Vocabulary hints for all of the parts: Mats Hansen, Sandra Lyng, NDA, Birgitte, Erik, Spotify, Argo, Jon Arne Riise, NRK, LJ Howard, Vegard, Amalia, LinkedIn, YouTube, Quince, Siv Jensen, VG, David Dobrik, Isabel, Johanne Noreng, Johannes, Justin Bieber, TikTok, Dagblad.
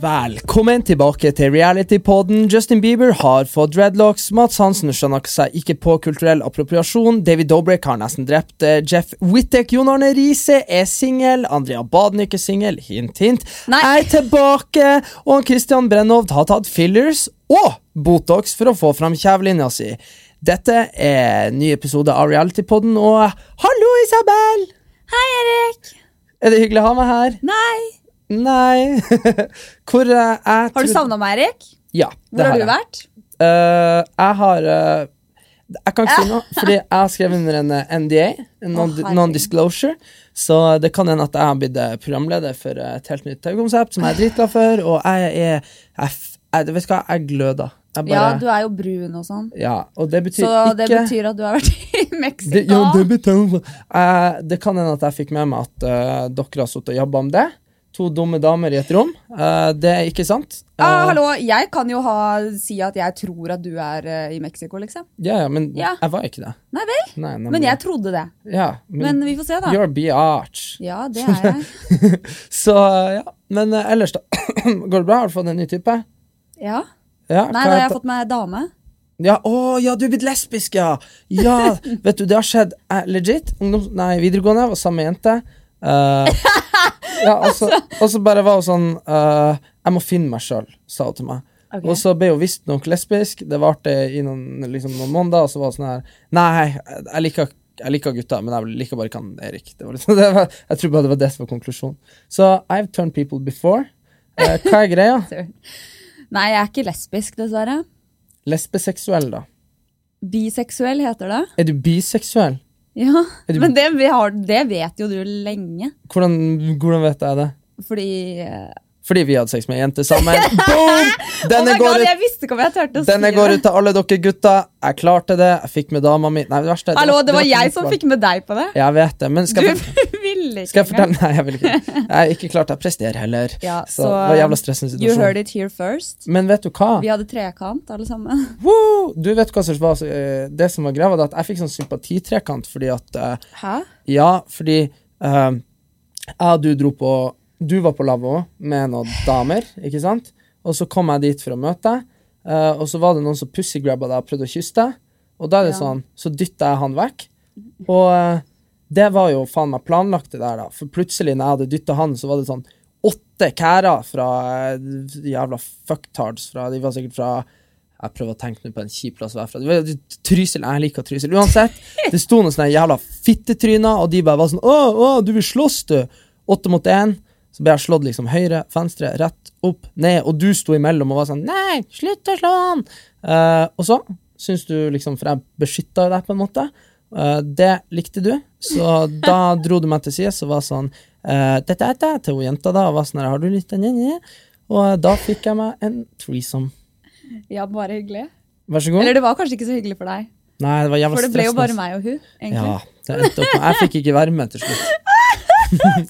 Velkommen tilbake til reality-podden. Justin Bieber har fått dreadlocks. Mats Hansen skjønner seg ikke på kulturell appropriasjon. David Dobrik har nesten drept Jeff Wittek. Jon Arne Riise single. Andrea Badnyke single. Hint, hint. Nei. Tilbake. Og Christian Brennovd har tatt fillers og botox for å få fram kjevlinja si. Dette en ny episode av reality-podden. Og hallo Isabel! Hei Erik! Det hyggelig å ha meg her? Nei. Hvor jeg Har du savnet meg, Erik? Ja, det Hvor har jeg. Du vært? Jeg kan ikke si noe, fordi jeg har skrevet under en NDA, en non-disclosure, så det kan hende at jeg har blitt programleder for et helt nytt TV-konsept som jeg dritglad for, og jeg gløder. Ja, du jo brun og sånn. Ja, og det betyr så det ikke... betyr at du har vært I Mexico? Det kan hende at jeg fikk med meg at dere har suttet og jobbet om det. To dumme damer I et rom. Det ikke sant. Hallo, jeg kan jo si at jeg tror at du I Mexico, liksom. Ja, men jeg var ikke det. Nei vel? Nei, men jeg trodde det. Ja, men vi får se da. You're a biatch. Ja, det jeg. Så ja, men ellers da. Går det bra? Har du fått en ny type? Ja. Nei, jeg har fått meg dame. Ja, du har blitt lesbisk, ja. Ja, vet du, det har skjedd legit. Videregående, jeg var sammen med jente. Og så bare var hun sånn jeg må finne meg selv, sa hun til meg okay. Og så ble hun visst nok lesbisk Det var det I noen måneder Og så var det sånn her Nei, jeg liker gutta, men jeg liker bare ikke han Erik Jeg tror bare det var det som var konklusjonen Så I've turned people before Hva greia? Nei, jeg ikke lesbisk dessverre Lesbeseksuell da Biseksuell heter det Du biseksuell? Ja, men det vet jo du lenge. Hvordan vet jeg det? Fordi vi hadde sex med en jente sammen. Boom! God, jeg visste ikke om jeg tørte å skrive. Denne går ut til alle dere gutta. Jeg klarte det. Jeg fikk med dama min. Nei, det verste. Hallo, det var jeg som fikk med deg på det. Jeg vet det, men du ville ikke. Skal jeg fortelle? Nei, jeg ville ikke. Jeg ikke klart å prestere heller. Ja, så det var jævla stressende situasjon. You heard it here first. Men vet du hva? Vi hadde trekant, alle sammen. Woo! Du vet hva som var det som var grevet, at jeg fikk sånn sympatitrekant, fordi at... Hæ? Ja, fordi du dro på... Du var på lavvo med noen damer, ikke sant? Og så kom jeg dit for å møte deg, og så var det noen som pussygrabbet deg og prøvde å kysse deg, og da det sånn, så dyttet jeg han vekk, og det var jo faen meg planlagt det der da, for plutselig når jeg hadde dyttet han, så var det sånn 8 kærer fra jævla fucktards, de var sikkert fra... Jeg prøver å tenke på en kjiplass herfra. Trysil, jeg liker Trysil. Uansett, det stod noen sånne jævla fittetryna, og de bare var sånn, du vil slåss du! 8-1, Så ble jeg slått liksom høyre, venstre, rett, opp, ned, og du sto imellom og var sånn, nei, slutt å slå han! Og så synes du liksom, for jeg beskyttet deg på en måte, det likte du, så da dro du meg til siden, så var sånn, dette til hun jenta da, og var sånn, har du lyst til den? Och då fick jag mig en threesome. Ja, bara hyggelig. Varsågod. Eller det var kanske inte så hyggelig för dig. Nej, det var jag var stressad. För det blev bara mig och hur egentligen. Ja, det endte opp. Jag fick inte värme till slut.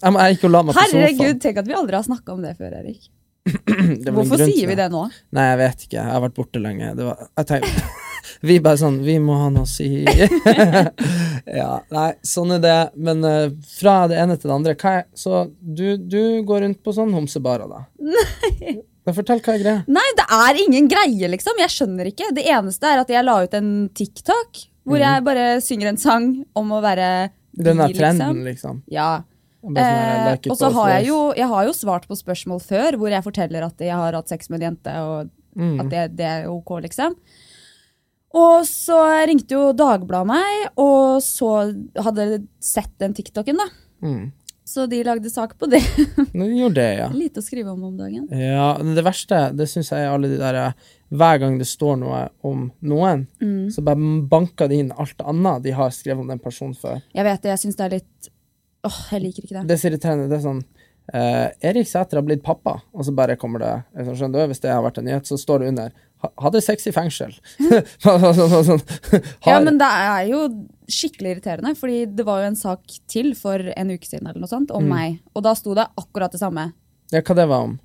Jag gick och la mig på sofaen. Herregud, tänk att vi aldrig har snackat om det för Erik. Varför säger vi det nu? Nej, jag vet inte. Jag har varit borta länge. Det var vi bara sånn, vi må ha noe å si. Ja, nei, sånn det. Men fra det ene til det andre, hva så du går rundt på sånn homsebarer da? Nei. Da fortell hva greia. Nei, det ingen greie liksom, jeg skjønner ikke. Det eneste at jeg la ut en TikTok, hvor jeg bare synger en sang om å være bi, den trenden liksom. Ja. Og så har jeg har jo svart på spørsmål før, hvor jeg forteller at jeg har hatt sex med en jente, og at det ok liksom. Og så ringte jo Dagblad meg, og så hadde de sett den TikToken da. Så de lagde sak på det. De gjorde det, ja. Lite å skrive om dagen. Ja, det verste, det synes jeg alle de der, hver gang det står noe om noen, så bare banker de inn alt annet de har skrevet om den personen før. Jeg vet det, jeg synes det litt, jeg liker ikke det. Det sier irriterende, det sånn, Erik Sæter har blitt pappa, og så bare kommer det, jeg skjønner, hvis det har vært en nyhet, så står det under, hadde sex I fengsel. Ja, men det jo skikkelig irriterende, fordi det var jo en sak til for en uke siden eller noe sånt, om meg, og da stod det akkurat det samme. Ja, hva det var om?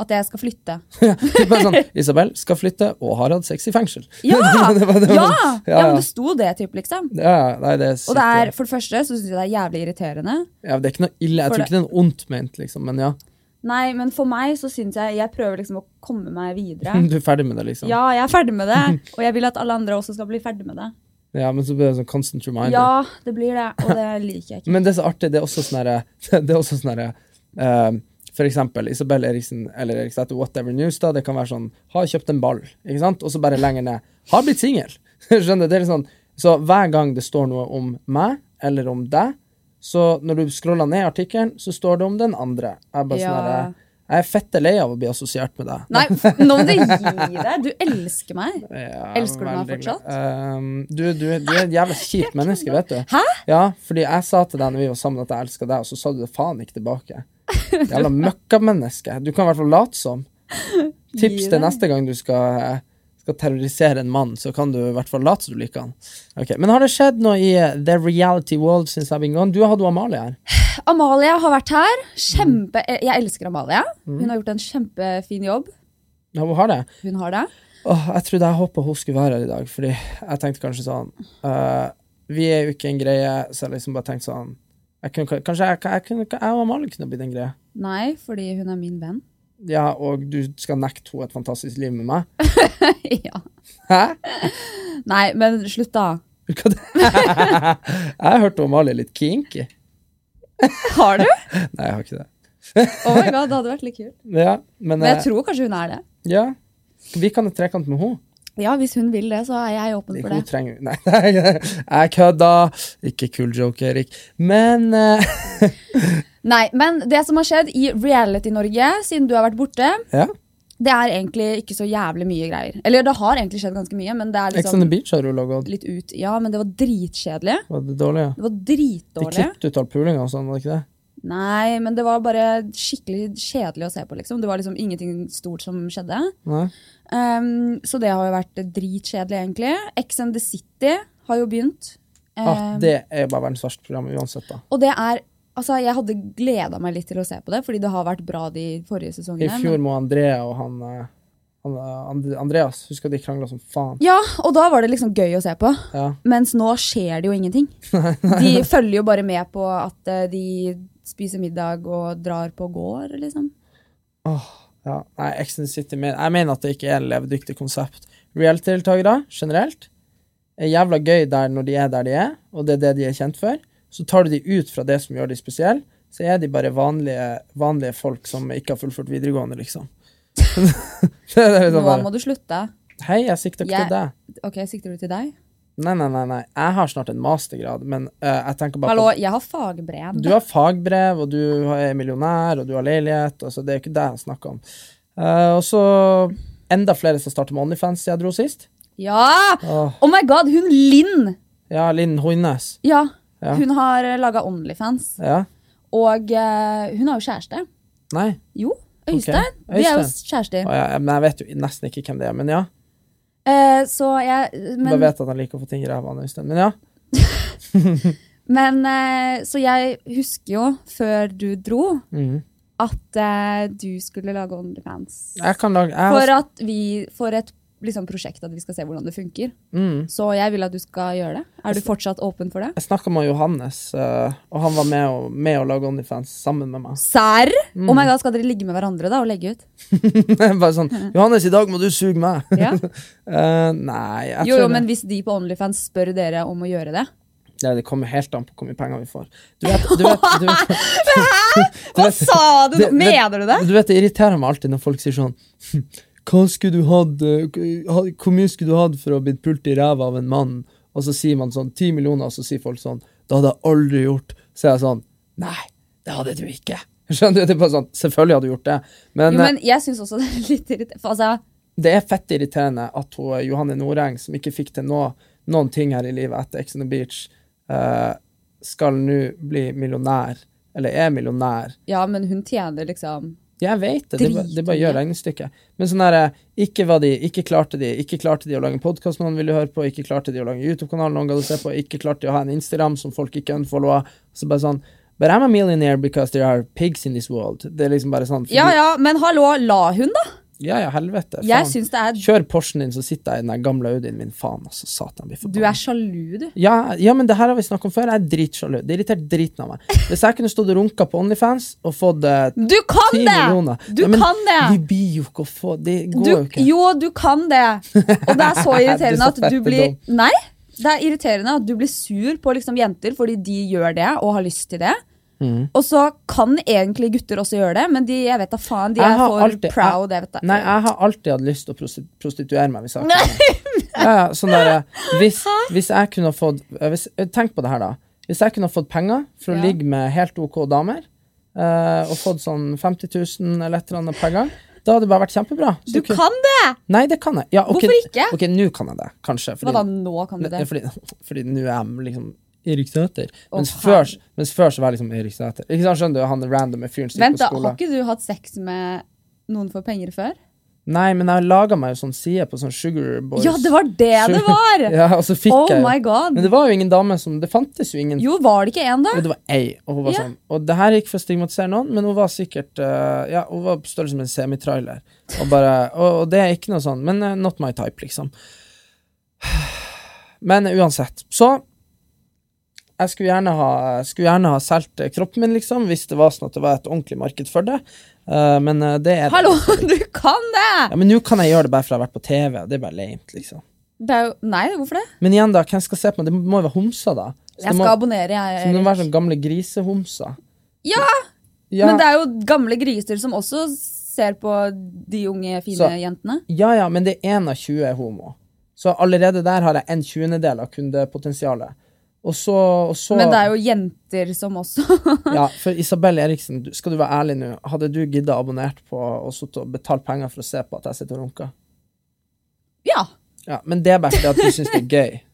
At jeg skal flytte. Ja, bare sånn, Isabel skal flytte og har hatt sex I fengsel. Ja, ja, men det stod det typ liksom. Ja, nei, det sikkert. Og det for det første så synes jeg det jævlig irriterende. Ja, det ikke noe ille, jeg tror ikke det noe ondt ment liksom, men ja. Nei, men for meg så synes jeg prøver liksom å komme meg videre. Du ferdig med det liksom. Ja, jeg ferdig med det, og jeg vil at alle andre også skal bli ferdig med det. Ja, men så blir det sånn constant reminder. Ja, det blir det, og det liker jeg ikke. Men det så artig, det er også sånn her, for eksempel Isabel Eriksen, eller Erik Sæter, whatever news da, det kan være sånn, har kjøpt en ball, ikke sant? Og så bare lenger ned, har blitt single. Skjønner du, det sånn, så hver gang det står noe om meg, eller om deg, så när du scrollar ner artikeln så står det om den andra. Jag bara sånär jag är fett lei av att bli associerat med det. Nej, någon det gir deg. Du älskar mig. Ja, älskar du mig fortsatt? Du är en jävla skit människa, vet du. Hæ? Ja, fordi jag sa till dig när vi var samman att jag älskar dig och så sa du det fan inte tillbaka. Jävla möcka människa. Du kan vara för lat som. Tips till nästa gång du ska terrorisera en man så kan du I hvert fall late så du liker han. Okay. Men har det skjedd noe I the reality world since I've been gone? Du hadde Amalia her. Amalia har vært her. Jeg elsker Amalia. Hun har gjort en kjempefin jobb. Ja, hun har det. Hun har det. Åh, jeg trodde jeg håpet hun skulle være her I dag, fordi jeg tenkte kanskje sånn, vi jo ikke en greie, så jeg liksom bare tenkte sånn, jeg og Amalia kunne bli den greie. Nei, fordi hun min venn. Ja, og du skal nekte henne et fantastisk liv med meg. Ja. Hæ? Nei, men slutt da. Jeg har hørt om Amalie litt kinky. Har du? Nei, jeg har ikke det. Oh my god, det hadde vært litt kul. Ja, men jeg tror kanskje hun det. Ja, vi kan ha trekant med henne. Ja, hvis hun vil det, så jeg åpen for det. Nei, jeg kødda. Ikke cool joke, Erik. Men... Nei, men det som har skjedd I reality-Norge, siden du har vært borte, ja. Det egentlig ikke så jævlig mye greier. Eller det har egentlig skjedd ganske mye, men det liksom... Exxon Beach har du laget. Litt ut. Ja, men det var dritkjedelig. Var det dårlig, ja? Det var dritdårlig. De klippte ut all pulingen og sånn, var det ikke det? Nei, men det var bare skikkelig kjedelig å se på, liksom. Det var liksom ingenting stort som skjedde. Nei. Så det har jo vært dritkjedelig, egentlig. Exxon The City har jo begynt. Det bare verdens verste program uansett, da. Og det altså, jeg hadde gledet meg litt til å se på det, fordi det har vært bra de forrige sesongene. I fjor må Andrea og Andreas, husker de kranglet som faen. Ja, og da var det liksom gøy å se på. Ja. Mens nå skjer det jo ingenting. De følger jo bare med på at de spiser middag og drar på gård, liksom. Ja. Nei, Exxon City, jeg mener at det ikke en levedyktig konsept. Reality-deltagere, generelt, jævla gøy der når de der de og det det de kjent for. Så tar du de ut fra det som gjør de spesielle, så de bare vanlige folk som ikke har fullført videregående, liksom. Nå må du slutte. Hei, jeg sikter ikke til deg. Ok, sikter du til deg? Nei. Jeg har snart en mastergrad, men jeg tenker bare... Hallo, jeg har fagbrev. Du har fagbrev, og du er millionær, og du har leilighet, altså det ikke det jeg snakker om. Og så enda flere som starter med OnlyFans, jeg dro sist. Ja! Oh my god, hun Linn! Ja, Linn Hundnes. Ja, ja. Hun har laget OnlyFans. Ja. Og hun har jo kjæreste. Nei. Jo, Øystein? Okay. Det jo kjæreste. Å, ja, men jeg vet jo nesten ikke hvem det men ja. Så jeg... Men... Du vet at han liker å få ting grev av Øystein, men ja. Men, så jeg husker jo, før du dro, at du skulle lage OnlyFans. Jeg kan lage... Jeg... For at vi får et liksom projekt att vi ska se hur det funkar. Mm. Så jag vill att du ska göra det. Är du fortsatt öppen för det? Jag snackade med Johannes och han var med och lagade OnlyFans sammen med mig. Sär? Mm. Oh my god, ska det ligga med varandra då och lägga ut? Bara sån. Johannes idag måste du suga mig. Ja. Nej, jag tror. Jo, men hvis de på OnlyFans spör dere om att göra det. Nej, det kommer helt an på hur mycket pengar vi får. Du vet. Vad sa du? Menar du det? Du vet det irriterar mig alltid när folk säger sån. Hvor mye skulle du hatt for å bli pult I ræva av en mann? Og så sier man sånn, 10 millioner, og så sier folk sånn, det hadde jeg aldri gjort. Så jeg sånn, nei, det hadde du ikke. Skjønner du? Det bare sånn, selvfølgelig hadde du gjort det. Men jeg synes også det litt irriterende. Altså... Det fett irriterende at Johanne Noreng, som ikke fikk til noen ting her I livet etter Ex on the Beach, skal nå bli millionær, eller millionær. Ja, men hun tjener liksom... Jag vet det bara gör regnstycke. Men sån här inte klarte de att lägga en podcast någon ville höra på, inte klarte de att lägga en YouTube-kanal någon gång se på, inte klarte de att ha en Instagram som folk inte unfollowa. Så bara sån but I'm a millionaire because there are pigs in this world. Det är liksom bara sånt. Ja, men hallå, la hun då? Ja, helvete. Fan. Jag syns det är kör Porschen in så sitter jag I den här gamla Audin min fan alltså satan blir förbannad. Du är jalu du. Ja, men det här har vi snackat om förr. Jag är dritjalu. Det är lite dritna mig. Det säkert kunde stå och runka på OnlyFans och få det. Du kan det. Du kan det. Vi blir ju få det går ju. Jo, du kan det. Och det är så irriterande att du blir nej, det är irriterande att du blir sur på liksom jenter för de gör det och har lust till det. Mm. Og så kan egentlig gutter også gjøre det Men de, jeg vet da faen, de for alltid, proud jeg vet da. Nei, jeg har alltid hatt lyst til å prostituere meg hvis sånn der, hvis jeg kunne fått tenk på det her da Hvis jeg kunne fått penger for å ligge med helt ok damer og fått sånn 50 000 eller et eller annet per gang Da hadde det bare vært kjempebra så Du kan det! Nei, det kan jeg ja, okay, Hvorfor ikke? Ok, nå kan jeg det, kanskje fordi, Hva da, nå kan du det? Fordi nå jeg liksom Erik Sæter. Men før så var liksom Erik Sæter. Ikke sant, skjønner du, han random med fyren sitt på skolen. Har ikke du hatt sex med noen for penger før? Nei, men jeg laget meg jo sånn side på sånn Sugar Boys. Ja, det var det det var! ja, og så fikk jeg my god! Men det var jo ingen dame som, det fantes jo ingen... Jo, var det ikke en da? Men det var ei, og hun var sånn. Og det her gikk for å stigmatisere noen, men hun var sikkert, hun var større som en semitrailer. Og bare, og det ikke noe sånn, men not my type, liksom. Men uansett, så... Jeg skulle gjerne ha solgt kroppen min liksom, hvis det var sånn at det var et ordentlig marked for det. Men det det. Hallo, du kan det! Ja, men nå kan jeg gjøre det bare for jeg har vært på TV, det bare lame, liksom. Det jo, nei, hvorfor det? Men igjen da, hvem skal se på meg? Det må jo være homsa da. Så jeg skal abonnere, jeg. Så det må være sånn gamle grisehomsa. Ja, men det jo gamle griser som også ser på de unge, fine jentene. Ja, men det 21 homo. Så allerede der har jeg en 20-del av kundepotensialet. Og så, men det jo jenter som også Ja, for Isabel Eriksen skal du være ærlig nå Hadde du giddet abonnert på Og så betalt penger for å se på at jeg sitter og runker? Ja, men det bare at du synes det gøy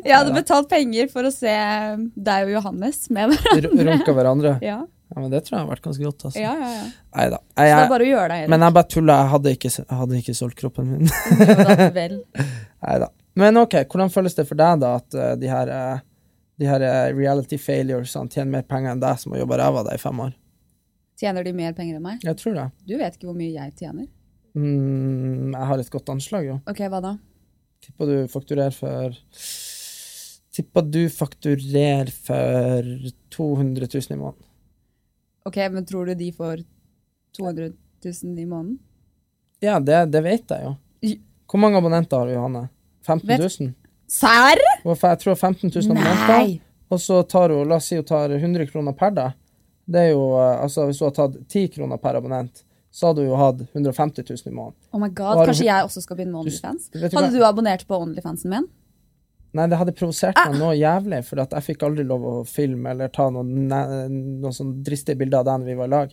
Jeg hadde betalt penger for å se deg og Johannes med hverandre Runker hverandre? Ja, men det tror jeg har vært ganske godt altså. Ja. Neida. Så det bare å gjøre deg Men jeg bare tullet, jeg hadde ikke solgt kroppen min Neida Men ok, hvordan føles det for deg da at de her reality failures tjener mer penger enn deg som har jobbet ræva deg I 5 år? Tjener de mer penger enn meg? Jeg tror det. Du vet ikke hvor mye jeg tjener? Jeg har et godt anslag, jo. Ok, hva da? Tipper du fakturerer for 200 000 I måneden. Ok, men tror du de får 200 000 I måneden? Ja, det vet jeg jo. Hvor mange abonnenter har du, Johanne? 15 000. Sær? Jeg tror 15 000 abonnenter. Og så tar hun, la oss si hun tar 100 kroner per da. Det jo, altså hvis hun har tatt 10 kroner per abonnent, så hadde hun jo hatt 150 000 I måneden. Oh my god, kanskje jeg også skal begynne med OnlyFans? Hadde du abonnert på OnlyFansen min? Nei, det hadde provosert meg noe jævlig, for jeg fikk aldri lov å filme eller ta noen sånne dristige bilder av den vi var I lag.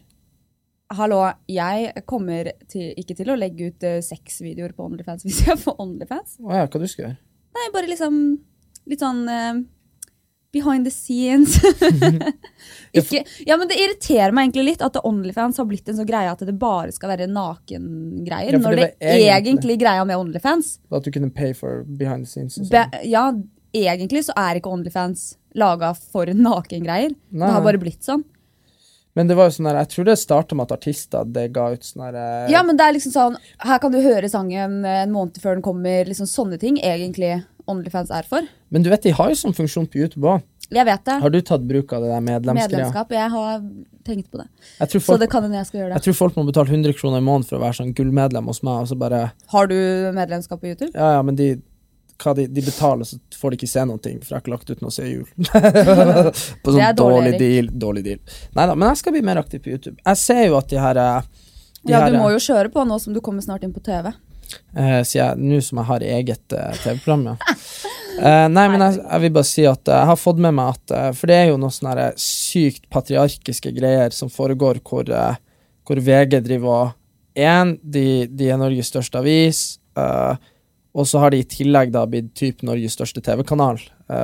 Hallo, jeg kommer ikke til å legge ut sexvideoer på OnlyFans hvis jeg får OnlyFans. Åja, hva du skal gjøre? Nei, bare liksom litt sånn behind the scenes. Ikke, ja, men det irriterer meg egentlig litt at OnlyFans har blitt en sånn greie at det bare skal være nakengreier, ja, når det egentlig greia med OnlyFans. At du kunne pay for behind the scenes. Ja, egentlig så ikke OnlyFans laget for nakengreier. Det har bare blitt sånn. Men det var ju sån där jag tror det startade med att artister det gav ut sån där Ja men det är liksom sån här kan du höra sangen en månad för den kommer liksom såna ting egentligen OnlyFans är för. Men du vet de har ju som funktion på YouTube också. Jag vet det. Har du tagit bruk av det där medlemskap? Jag har tänkt på det. Jag tror folk, så det kan när jag ska göra det. Jag tror folk måste betala 100 kr I månaden för att vara sån guldmedlem hos mig och så bara Har du medlemskap på YouTube? Ja men de de betalar så får de inte se någonting för jag har lagt ut något se jul. på sån dålig deal. Nej men jag ska bli mer aktiv på YouTube. Jag ser ju att det här Ja, du måste ju köra på något som du kommer snart in på TV. Så jag nu som jag har eget TV-program ja. Nej men jag vill bara säga att jag har fått med mig att för det är ju någon sån här sykt patriarkiska grejer som föregår hur VG driver en de är Norges största avis och så har de I tillägg då blivit typ Norges största TV-kanal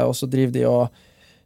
och så driver de och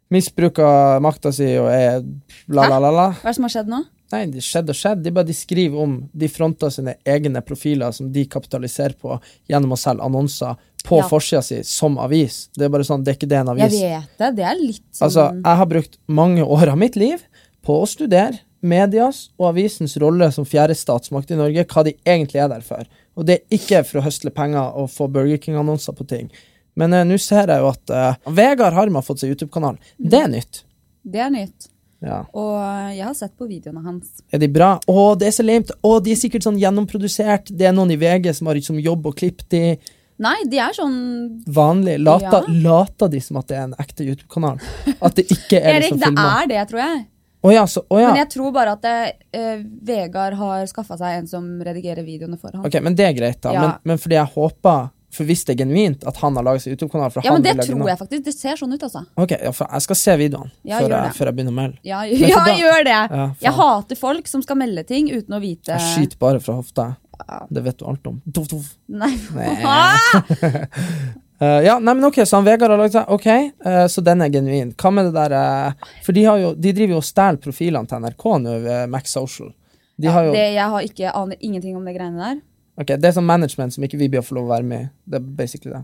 missbrukar makten si och är la. Vad som har skett nu? Nej, det skedde och skedde. Det bara de skriver om de frontar sina egna profiler som de kapitaliserar på genom att sälja annonser på forsidan si som avis. Det är bara sån det är inte en avis. Jag vet det, det är lite som... Alltså, jag har brukt många år av mitt liv på att studera medias och avisens rolle som fjärde statsmakt I Norge, vad de egentligen är där för. Och det är inte för att höstle pengar och få Burger King annonser på ting. Men nu ser jag ju att Vegard har man fått sig YouTube-kanal. Det är nytt. Det är nytt. Ja. Och jag har sett på videorna hans. Är det bra? Åh, det är så lämt. Åh, det är säkert sån genomproducerat. Det är någon I VG som har som jobb och klippt det. Nej, det är sån vanlig. Lata de som att det är en äkta YouTube-kanal. Att det inte är Erik, som filmen. Det är det, tror jag. Oh ja. Men jag tror bara att Vegard har skaffat sig en som redigerar videorna för honom. Okej, men det är grejt då. Ja. Men för det jag hoppas för visst är genuint att han har lagt sig YouTube-kanal för han vill. Ja, men det tror jag faktiskt. Det ser sån ut alltså. Okej, jag ska se videon för att börja melde. Ja, jag gör det. Ja, jag hatar folk som ska melde ting utan att veta. Jag skiter bara från hofta. Ja. Det vet du allt om. Nej. Ja, nej men okej, så han Vegard har lagt sig. Okej, så den är genuin. Kan med det där för de driver ju och stjäl profilen till NRK nu Max Social. Jag har inte aner ingenting om det grejen där. Okej, det är som management som inte vi bör få lov att vara med. Det är basically det.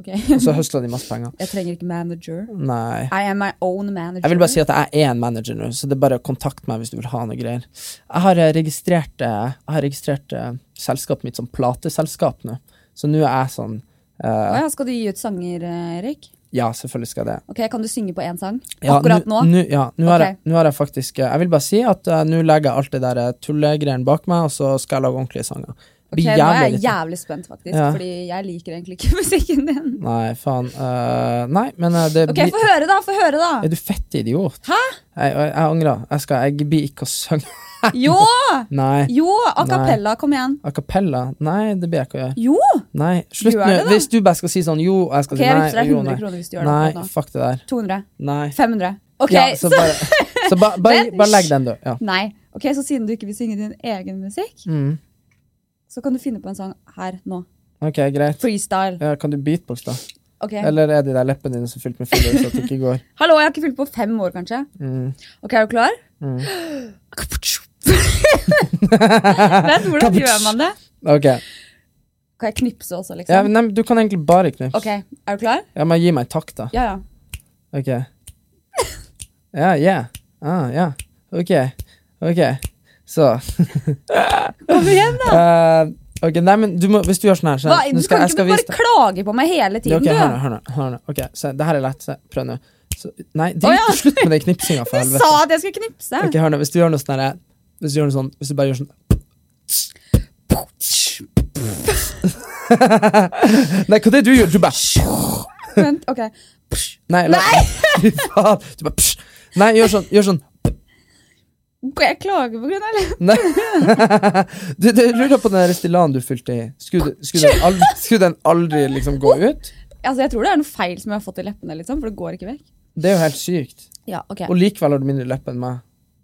Okej. Och så höstlar de massa pengar. Jag tränger inte manager. Nej. I am my own manager. Jag vill bara säga si att jag är en manager nu, så det är bara kontakt med mig om du vill ha några grejer. Jag har registrerat sällskapet mitt som platesällskap nu. Så nu är jag sån ska du ge ut sånger, Erik? Ja, selvfølgelig skal det. Okej, kan du synge på en sang? Akkurat nu? Nu har jag faktiskt... Jag vill bara säga att nu lägger allt det där tullegrejen bak mig och så ska jag lage ordentliga sanger. Okej, nu är jag jävligt spänd faktiskt, för jag liker egentligen inte musiken din. Nej, fan. Nej, men det... Okej, få höra då. Är du fett idiot? Hæ? Jag ångrar. Jag blir inte och sjunga. Jo, a cappella, kom igen. A cappella? Nej, det blir jag ikke å gjøre. Jo! Nej, slut nu. Hvis du bara ska säga si sån, jo, jag ska säga nej. Okej, 100 kronor hvis du gör det. Nej, fuck det där. 200? Nej. 500? Okej, så... Bara lägg den då. Ja. Nej, okej, så siden du ikke vil synge din egen musik, så kan du finna på en sång här nu. Okej, grejt. Freestyle. Ja, kan du beatbox då? Okay. Eller är det där läppen din som fyllt med filler så att det inte går? Hallå, jag har inte fyllt på 5 år kanske. Okej, är du klar? Vet du hvordan gjør man det? Okay. Kan jeg knipse også liksom? Ja, men du kan egentlig bare knipse. Okay, du klar? Ja, men gi meg takt da. Ja. Okay. Ja. Okay. Så. Kom igjen da. Okay, nej men du må, hvis du gjør sånn her så, du kan ikke bare klage på meg hele tiden. Okay, hør nå. Okay, så det her lett, så prøv nå. Nej, det är slut med den knipsingen för helvete. Du sa att jag ska knipsa. Okej, hör nu, hvis du gör något sån där, hvis du gör något sånt, hvis du bara gör sån Nej, kan det du gör du bara. Vänta, okej. Nej. Du bara. Nej, gör sån. Jag klagar på grund av det. Nej. Du rullar på den där stilan du fyllt I. Skulle den aldrig liksom gå ut? Alltså jag tror det är en fel som jag har fått I läpparna liksom för det går inte veck. Det är ju helt sjukt. Ja, okej. Okay. Och likväl har du mindre läppar än mig.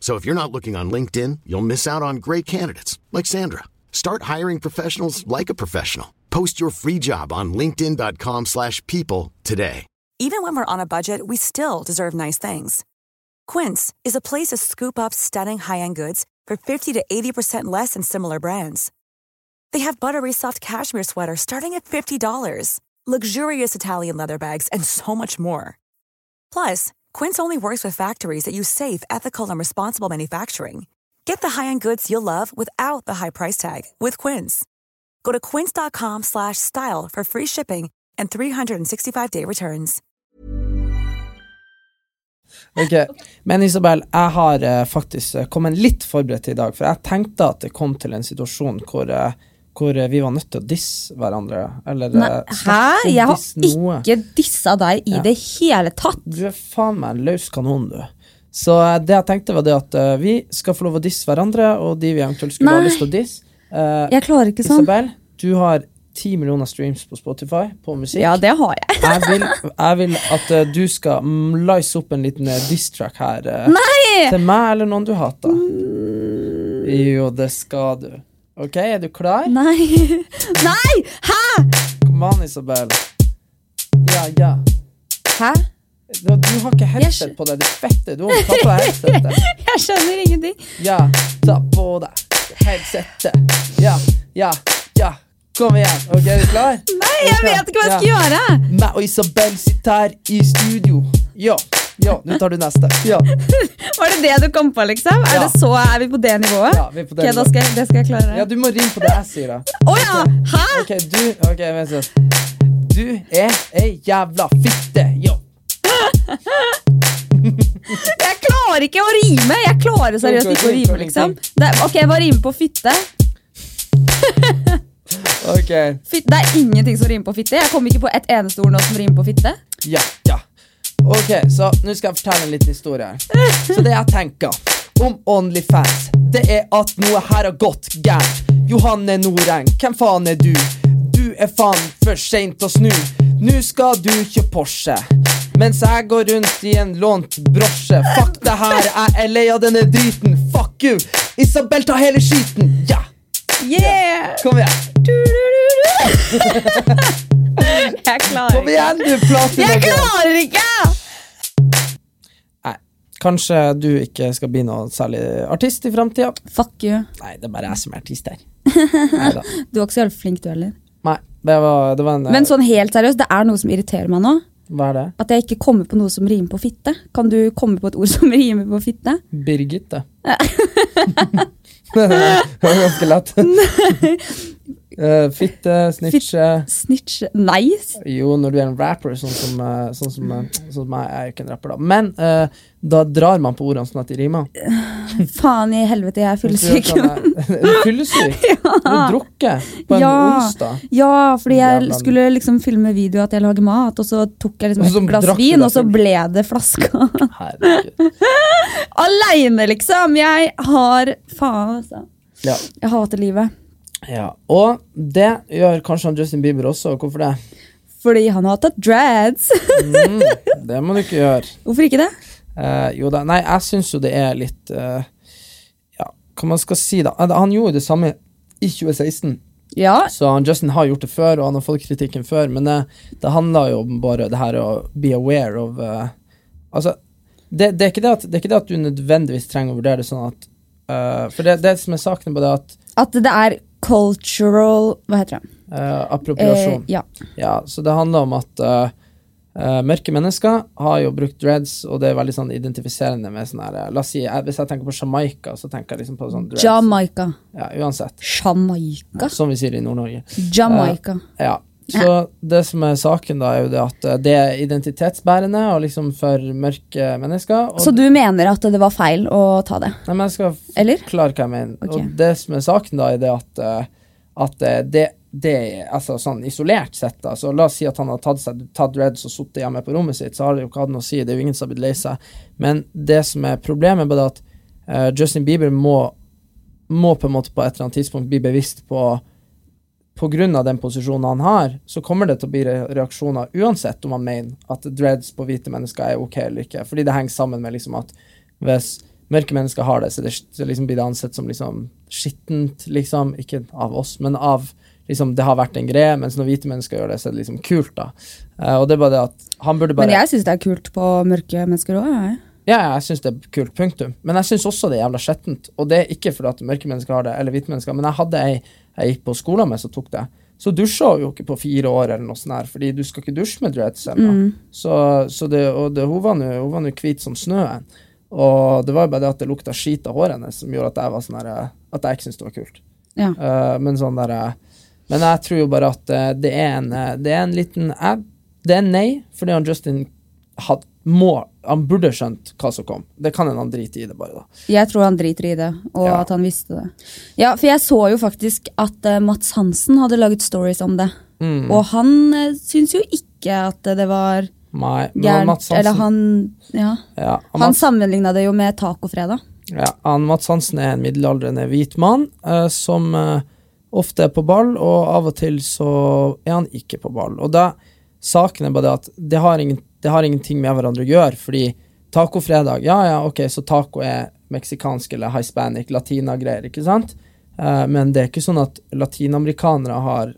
So if you're not looking on LinkedIn, you'll miss out on great candidates like Sandra. Start hiring professionals like a professional. Post your free job on linkedin.com/people today. Even when we're on a budget, we still deserve nice things. Quince is a place to scoop up stunning high-end goods for 50 to 80% less than similar brands. They have buttery soft cashmere sweaters starting at $50, luxurious Italian leather bags, and so much more. Plus, Quince only works with factories that use safe, ethical, and responsible manufacturing. Get the high-end goods you'll love without the high price tag with Quince. Go to quince.com/style for free shipping and 365-day returns. Okay. Men Isabel, jeg har faktisk kommet litt forberedt I dag, for jeg tenkte at det kom til en situasjon hvor vi var nødt til å disse hverandre. Eller, nei, hæ? Jeg har ikke dissa deg I det hele tatt. Du faen meg en løs kanon, du. Så det jeg tenkte var det at vi skal få lov å disse hverandre, og de vi eventuelt skulle ha lyst til å disse. Jeg klarer ikke sånn. Isabel, du har 10 millioner streams på Spotify, på musikk. Ja, det har jeg. jeg vil at du skal lice opp en liten diss-track her. Nei! Til meg eller noen du hater. Jo, det skal du. Ok, du klar? Nei. Nei! Hæ? Kom an, Isabel. Ja. Hæ? Du har ikke headset på deg, du fette. Du har på deg headsetet. Jeg skjønner ingenting. Ja, ta på deg headsetet. Ja. Kom igjen. Ok, du klar? Nei, jeg vet ikke hva jeg skal gjøre. Meg og Isabel sitter her I studio. Ja, nu tar du nästa. Ja. Var det det du kom på liksom? Ja. Det så är vi på det nivået? Ja, vi är på det. Okej, då ska jag klara. Ja, du må ringa på det här sidan. Åh ja, här. Okej, men så. Du är en jävla fitte. Ja. Jag klarar inte att rima. Jag klarar seriöst inte att rima liksom. Okej, vad rim på fitte? Okej. Fitte, det är ingenting som rim på fitte. Jag kommer inte på ett eneste ord som rim på fitte. Ja. Okej, så nu ska jag fortälla en liten historia här. Så det jag tänker om OnlyFans, det är att något här har gått galt. Johanne Noreng, vem fan är du? Du är fan för sent att snu. Nu ska du köpa Porsche. Men jag går runt I en lånt brosje. Fuck det här, jag LA av den här driten. Fuck you, Isabel tar hela skiten. Ja! Yeah! Kom igen. Jag klarar inte. Kom igen du, platina. Jag klarar inte. Nej, kanske du inte ska bli någon särlig artist I framtiden. Fuck you. Nej, det är bara jag som är artist här. Du är också helt flink du eller? Nej, det var en... Men sån helt seriöst, det är något som irriterar mig nu. Vad är det? Att jag inte kommer på något som rimer på fitte. Kan du komma på ett ord som rimer på fitte? Birgitte. Det var ganska lätt. Fitte, snitche. Nice. Jo, när du är en rapper sån som jag är inte en rapper då. Men då drar man på orden så att det rimmar. Fan I helvete, jag är fullsyk. Fullsyk. Du druckit på en onsdag. Ja, för jag skulle liksom filma video att jag lagar mat och så tog jag liksom ett glas vin och så blev det flaska. Herregud. Alene liksom. Jag har fan alltså. Ja. Jag hatar livet. Ja, och det gör kanske Justin Bieber också. Varför det? För han har tagit dreads. Det man inte gör. Varför inte det? Jo da, nej, jag syns ju det är lite ja, kan man ska säga si då. Han gjorde det samma I 2016. Ja. Så han Justin har gjort det för och han har fått kritiken för, men det handlar ju om bara det här att be aware of alltså det är inte att du nödvändigtvis tränger att vurdera det sån att för det som är saknar bara att det är cultural, vad heter det? Appropriation. Ja. Så det handlar om att Mørke mennesker har jo brukt dreads, og det veldig sånn identifiserende med sånn her, la oss si, hvis jeg tenker på Jamaica, så tenker jeg liksom på sånn dreads. Jamaica. Ja, uansett. Jamaica. Ja, som vi sier I Nord-Norge. Jamaica. Ja. Så det som saken da jo det at det identitetsbærende og liksom for mørke mennesker. Så du mener at det var feil å ta det? Nei, men jeg skal forklare hva jeg mener. Okay. Og det som saken da det at det altså sånn isolert sett da, så la oss si at han har tatt dreads og suttet hjemme på rommet sitt, så har det jo ikke hatt noe å si, det jo ingen som har blitt lei seg. Men det som problemet med det at Justin Bieber må på en måte på et eller annet tidspunkt bli bevisst på grunn av den posisjonen han har, så kommer det til å bli reaksjoner uansett om han mener at dreads på hvite mennesker ok eller ikke, fordi det henger sammen med liksom at hvis mørke mennesker har det, så det liksom blir det ansett som liksom skittent, liksom, ikke av oss, men av liksom, det har vært en greie, mens når hvite mennesker gjør det, så det liksom kult da. Og det bare det at han burde bare... Men jeg synes det kult på mørke mennesker også, ja. Ja, jeg synes det kult, punktum. Men jeg synes også det jævla skjettent, og det ikke fordi at mørke mennesker har det, eller hvite mennesker, men jeg hadde jeg gikk på skolen med, så tok det. Så dusja jo ikke på 4 år eller noe sånt her, fordi du skal ikke dusje med dreads eller noe. Så det, og det, hun var jo hvit som snøen, og det var jo bare det at det lukta skit av hårene, som gjorde at jeg var sånn der, at jeg ikke synes det var kult. Ja. Men sånn der, men jeg tror jo bare at det er en liten, det er en nei, fordi han Justin han burde skjønt hva som kom. Det kan han drite I det bare da. Jeg tror han driter I det, og ja. At han visste det. Ja, for jeg så jo faktisk at Mats Hansen hadde laget stories om det. Og han synes jo ikke at det var gærent, eller han, ja. Ja, han sammenlignet det jo med tacofredag. Ja, Mats Hansen en middelaldrende hvit mann, som ofte på ball, og av og til så han ikke på ball. Og da saken bare det at det har ingenting med hverandre å gjøre, fordi tacofredag, ja, ok, så taco meksikansk eller hispanic, latina-greier, ikke sant? Men det ikke sånn at latinamerikanere har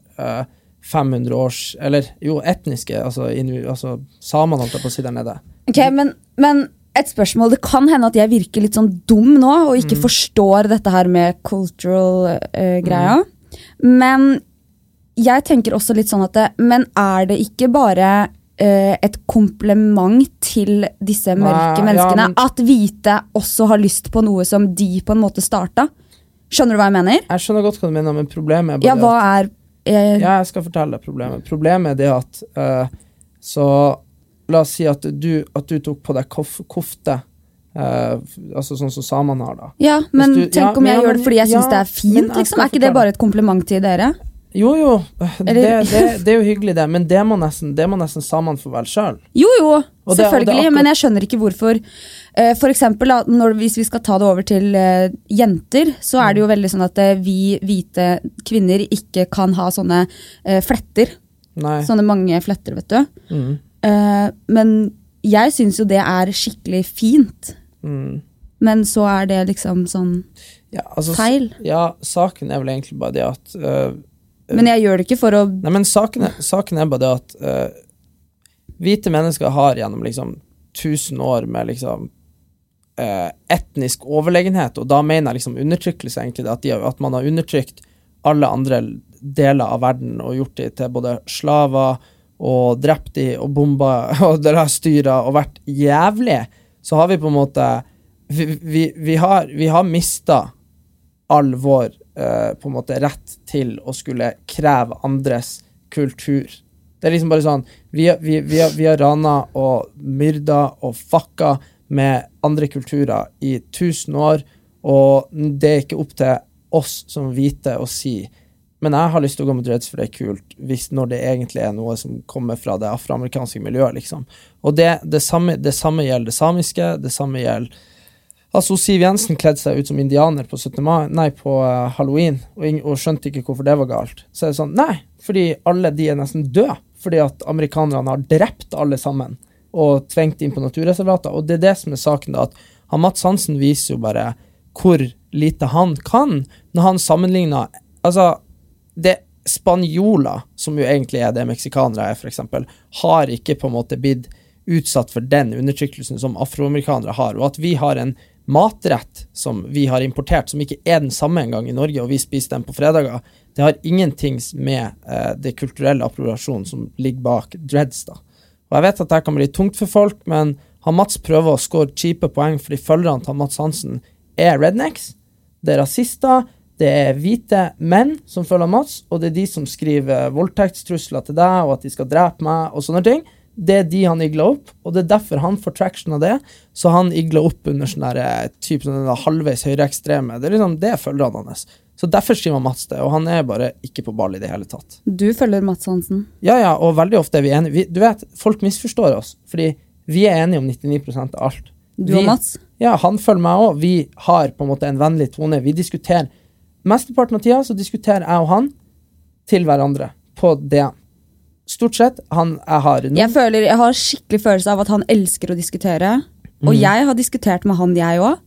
500 års, eller jo, etniske, altså samene holdt på å si der nede. Ok, men et spørsmål, det kan hende at jeg virker litt sånn dum nå, og ikke forstår dette her med cultural greia, men jeg tenker også litt sånn at men det ikke bare et kompliment til disse mørke menneskene at hvite også har lyst på noe som de på en måte startet. Skjønner du hva jeg mener? Jeg skjønner godt hva du mener, men problemet bare hva jeg skal fortelle deg problemet det at så la oss si at du tok på deg kofte altså sånn som samen har da. Ja, men tenk om jeg gjør det fordi jeg synes det fint liksom. Ikke det bare et kompliment til dere? Jo, det jo hyggelig det, men det må nesten sammen for vel selv. Jo, selvfølgelig, men jeg skjønner ikke hvorfor. For eksempel, hvis vi skal ta det over til jenter, så det jo veldig sånn at vi hvite kvinner ikke kan ha sånne fletter. Nei. Sånne mange fletter, vet du. Men jeg synes jo det skikkelig fint. Men så det liksom sånn feil. Ja, saken vel egentlig bare det at... men jeg gjør det ikke for å... Nei, men saken bare det at hvite mennesker har gjennom liksom 1000 år med liksom etnisk overlegenhet, og da mener jeg liksom undertrykkelse egentlig, at man har undertrykt alle andre deler av verden og gjort det til både slaver og drept de og bomba og styret og vært jævlig, så har vi på en måte vi har mistet all vår på en måte rett til å skulle kreve andres kultur. Det liksom bare sånn, vi har rana og myrda og fucka med andre kulturer i 1000 år, og det ikke opp til oss som hvite å si, men jeg har lyst til å gå med dreads for det kult, hvis når det egentlig noe som kommer fra det afroamerikanske miljøet liksom. Og det samme gjelder det samiske, det samme gjelder altså Siv Jensen kledde seg ut som indianer på 17. mai, nei, på Halloween, og skjønte ikke hvorfor det var galt. Så det sånn, nei, fordi alle de nesten døde, fordi at amerikanerne har drept alle sammen, og tvengt inn på naturreservater, og det det som saken da, at Mats Hansen viser jo bare hvor lite han kan, når han sammenligner, altså, det spanjola, som jo egentlig det meksikanere for eksempel, har ikke på en måte blitt utsatt for den undertrykkelsen som afroamerikanere har, og at vi har en matrett som vi har importert som ikke den samme en gang I Norge, og vi spiser den på fredager, det har ingenting med det kulturelle appropriasjonen som ligger bak dreads da. Og jeg vet at det kan bli tungt for folk, men han Mats prøver å score kjipe poeng fordi følgerne til Mats Hansen rednecks, det rasister, det hvite menn som følger Mats, og det de som skriver voldtektstrusler til deg, og at de skal drepe meg, og sånne ting. Det de han igler opp, og det derfor han får traction av det, så han igler opp under sånne der, typ sånne der halvveis høyreekstreme. Det liksom det følgerne hans. Så derfor skriver Mats det, og han bare ikke på ball I det hele tatt. Du følger Mats Hansen? Ja, og veldig ofte vi enige. Du vet, folk misforstår oss, fordi vi enige om 99% av alt. Du og Mats? Ja, han følger meg også. Vi har på en måte en vennlig tone. Vi diskuterer, mesteparten av tiden så diskuterer jeg og han til hverandre på det. Stort sett, han har noen. Jeg har skikkelig følelse av at han elsker å diskutere, og jeg har diskutert med han jeg også.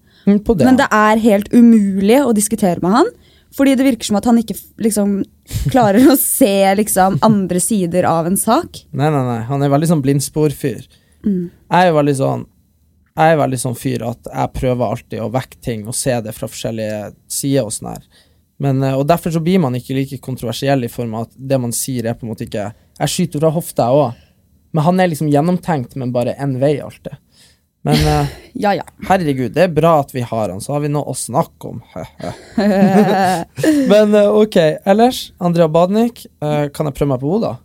Det. Men det helt umulig å diskutere med han. Fordi det virker som att han inte liksom klarar att se liksom andra sidor av en sak. Nej, han är väldigt sån blindspårfyr. Jag är väldigt sån fyr att jag prövar alltid att väcka ting och se det från olika sidor och sån här. Men och därför så blir man inte lika kontroversiell I form av att det man säger är på något inte jag skjuter av hofta och men han är liksom genomtänkt men bara en väg alltid. Men ja. Herregud, det bra att vi har han så har vi något att snacka om. Men okej, ellers Andrea Badnyke kan jag pröva på då?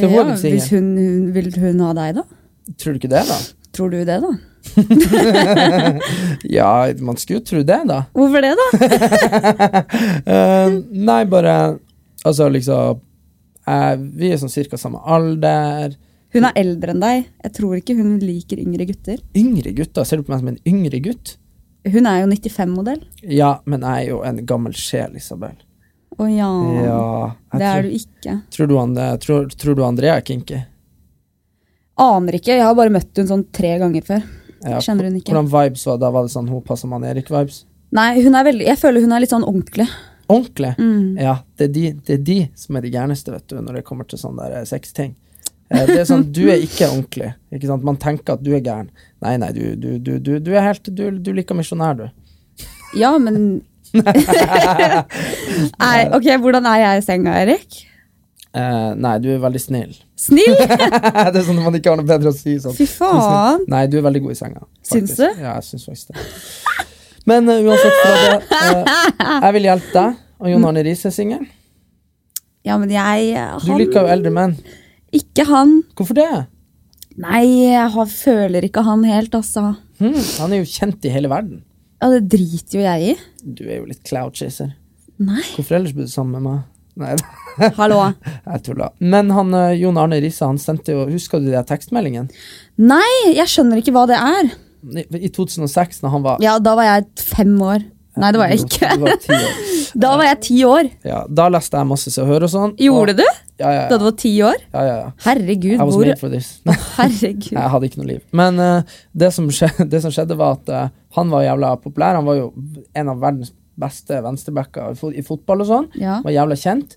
Så vad du säger? Hvis hon vill hon ha dig då? Tror du inte det då? Tror du det då? Ja, man skulle tro det då. Varför det då? Nej, bara alltså liksom vi är som cirka samma ålder. Hun eldre enn deg. Jeg tror ikke hun liker yngre gutter. Yngre gutter? Ser du på meg som en yngre gutt? Hun jo 95-modell. Ja, men jeg jo en gammel sjel, Isabel. Å ja, det du ikke. Tror du Andrea kinky? Aner ikke, jeg har bare møtt hun sånn 3 ganger før. Ja, kjenner hun ikke. Hvordan vibes var det? Var det sånn hun passer man Erik vibes? Nei, hun veldig, jeg føler hun litt sånn ordentlig. Ordentlig? Ja, det er de som de gjerneste, vet du, når det kommer til sånne der sex-ting. Det sånn, du ikke ordentlig, ikke sant? Man tenker at du gæren. Nei, du helt, du liker misjonær, du. Ja, men... Nei, ok, hvordan jeg I senga, Erik? Nei, du veldig snill. Snill? Det sånn at man ikke har noe bedre å si. Sånn. Fy faen! Nei, du veldig god I senga. Faktisk. Syns du? Ja, jeg syns faktisk det. Men uansett fra det, jeg vil hjelpe deg, og Jon Arne Riise synger. Ja, men jeg... Du liker jo eldre menn. Ikke han. Hvorfor det? Nei, jeg føler ikke han helt, altså. Han jo kjent I hele verden. Ja, det driter jo jeg I. Du jo litt cloud-chaser. Nei. Hvorfor ellers blir du sammen med meg? Nei. Hallo. Jeg tuller. Men han, Jon Arne Riise, han sendte jo, husker du det tekstmeldingen? Nei, jeg skjønner ikke hva det I 2006, når han var... Ja, da var jeg 5 år. Nei, det var jeg ikke. Du var 10 år. Da var jeg 10 år. Ja, da leste jeg masse så hør og sånn. Gjorde du? Ja. Da du var 10 år? Ja. Herregud, I was made for this. Herregud. Jeg hadde ikke noe liv. Men det som skjedde var at han var jævla populær. Han var jo en av verdens beste venstrebacker I fotball og sånn. Ja. Han var jævla kjent.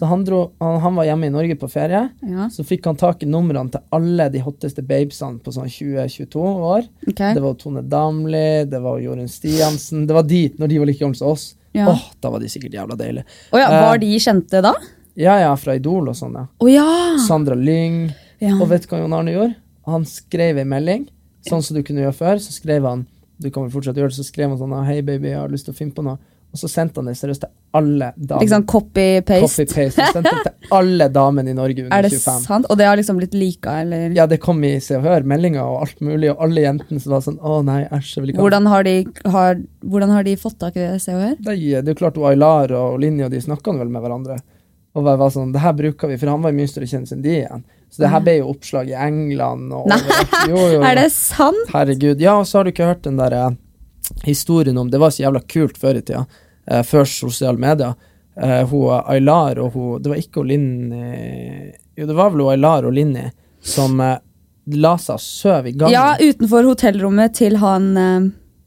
Så han var hjemme I Norge på ferie. Ja. Så fikk han tak I numrene til alle de hotteste babesene på sånn 20-22 år. Okay. Det var Tone Damli, det var Jorden Stiansen. Det var de, når de var like gammel som oss. Ja. Da var de sikkert jævla deilige. Ja, var de kjente da? Ja, fra Idol og sånn, ja. Sandra Lyng. Ja. Og vet du hva Jon Arne gjorde? Han skrev en melding, sånn som du kunne gjøre før, så skrev han, du kan vel fortsatt gjøre det, så skrev han sånn, hei baby, jeg har lyst til å finne på noe. Og så sendte han det seriøst til alle damer. Liksom copy-paste? Copy-paste, han sendte det til alle damen I Norge under 25. Det sant? Og det har liksom blitt lika, eller? Ja, det kom I Se og Hør, meldinger og alt mulig, og alle jentene som var sånn, å nei, æsj, jeg vil ikke ha. Hvordan har de fått tak I Se og Hør? Det jo klart, og Ailar og Linn og de snakket vel med hverandre. Og var sånn, det her bruker vi, for han var mye større kjent enn de igjen. Så det her ble jo oppslag I England. Og jo. Det sant? Herregud, ja, og så har du ikke hørt den der... historien om, det var så jävla kult förr I tiden, för sociala medier hon Ailar och hon det var ikke Linn jo det var väl Ailar och Linn som la seg søv I gangen ja, utanför hotellrummet till han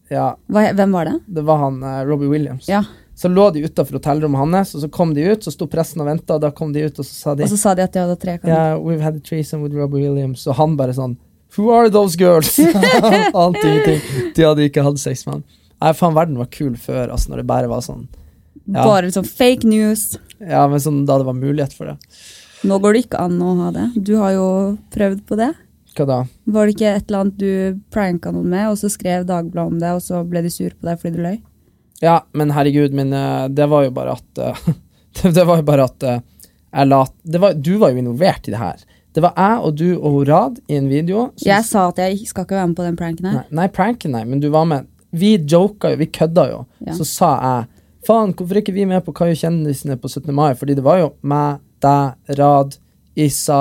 ja. Vem var det? Det var han Robbie Williams ja. Så lå de utanför hotellrummet hans och så kom de ut, så stod pressen och väntade och då kom de ut och så sa de att jag hade 3 kammer yeah, we've had a threesome with Robbie Williams och han bara sån Who are those girls? Ante ingenting. De hadde ikke hatt sex, man. Nei, faen, verden var kul før, altså, når det bare var sånn. Ja. Bare sånn fake news. Ja, men sånn da det var mulighet for det. Nå går det ikke an å ha det. Du har jo prøvd på det. Hva da? Var det ikke et eller annet du pranket noen med, og så skrev Dagblad om det, og så ble de sur på deg fordi du løy? Ja, men herregud, men det var jo bare at... Du var jo involvert i det her. Det var jeg og du og Rad i en video. Jeg sa at jeg skal ikke være med på den pranken her. Nei, men du var med. Vi joka jo, vi kødda jo. Ja. Så sa jeg, faen, hvorfor ikke vi med på hva jo kjendisene på 17. mai? Fordi det var jo meg, deg, Rad, Issa,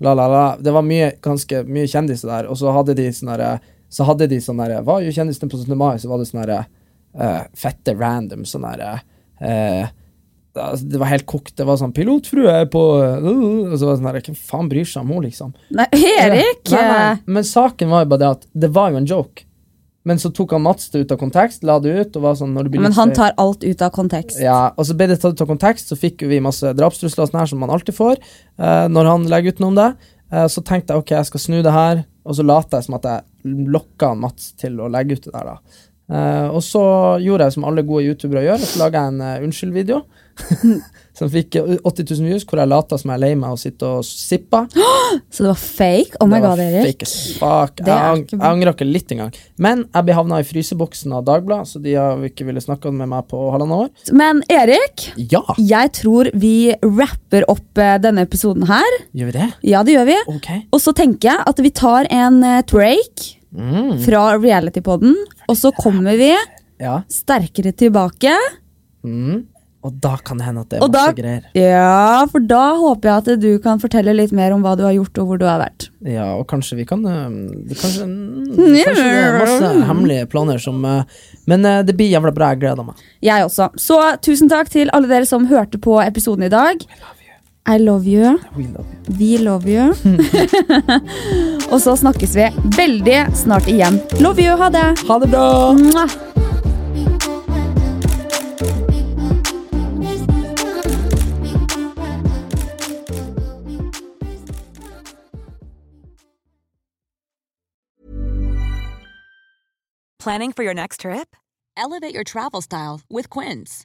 la. Det var ganske mye kjendiser der, og så hadde de sånne der, hva jo kjendisene på 17. mai? Så var det sånne der, fette random, sånne der, det var helt kokt, det var sånn pilotfrue på, og så var det sånn her, hvem faen bryr seg om hun liksom? Nei, Erik! Nei, men saken var jo bare det at det var jo en joke, men så tok han Mats det ut av kontekst, la det ut, og var sånn når det blir... Men han tar alt ut av kontekst. Ja, og så ble det tatt ut av kontekst, så fikk vi masse drapstrusler og sånn her som man alltid får, når han legger ut noe om det, så tenkte jeg, ok, jeg skal snu det her, og så later jeg som at jeg lokket Mats til å legge ut det der da. Og så gjorde jeg som alle gode youtubere gjør, så laget jeg en unnskyld-video som fikk 80.000 views, hvor jeg latet som jeg leier meg og sitter og sippa. Så det var fake? Oh my god, Erik. Jeg angrer ikke litt engang. Men jeg ble havnet i fryseboksen av Dagblad, så de har ikke ville snakke med meg på halvannet år. Men Erik, ja. Jeg tror vi rapper opp denne episoden her. Gjør vi det? Ja, det gjør vi. Okay. Og så tenker jeg at vi tar en break fra reality-podden, og så kommer vi sterkere tilbake. Og da kan det hende at det er masse greier. Ja, for da håper jeg at du kan fortelle litt mer om hva du har gjort og hvor du har vært. Ja, og kanskje vi kan... Kanskje det er masse hemmelige planer som... Men det blir jævla bra, jeg gleder meg. Jeg også. Så tusen takk til alle dere som hørte på episoden i dag. I love you. We love you. Vi love you. Og så snakkes vi veldig snart igjen. Love you, ha det. Ha det bra. Mwah. Planning for your next trip? Elevate your travel style with Quince.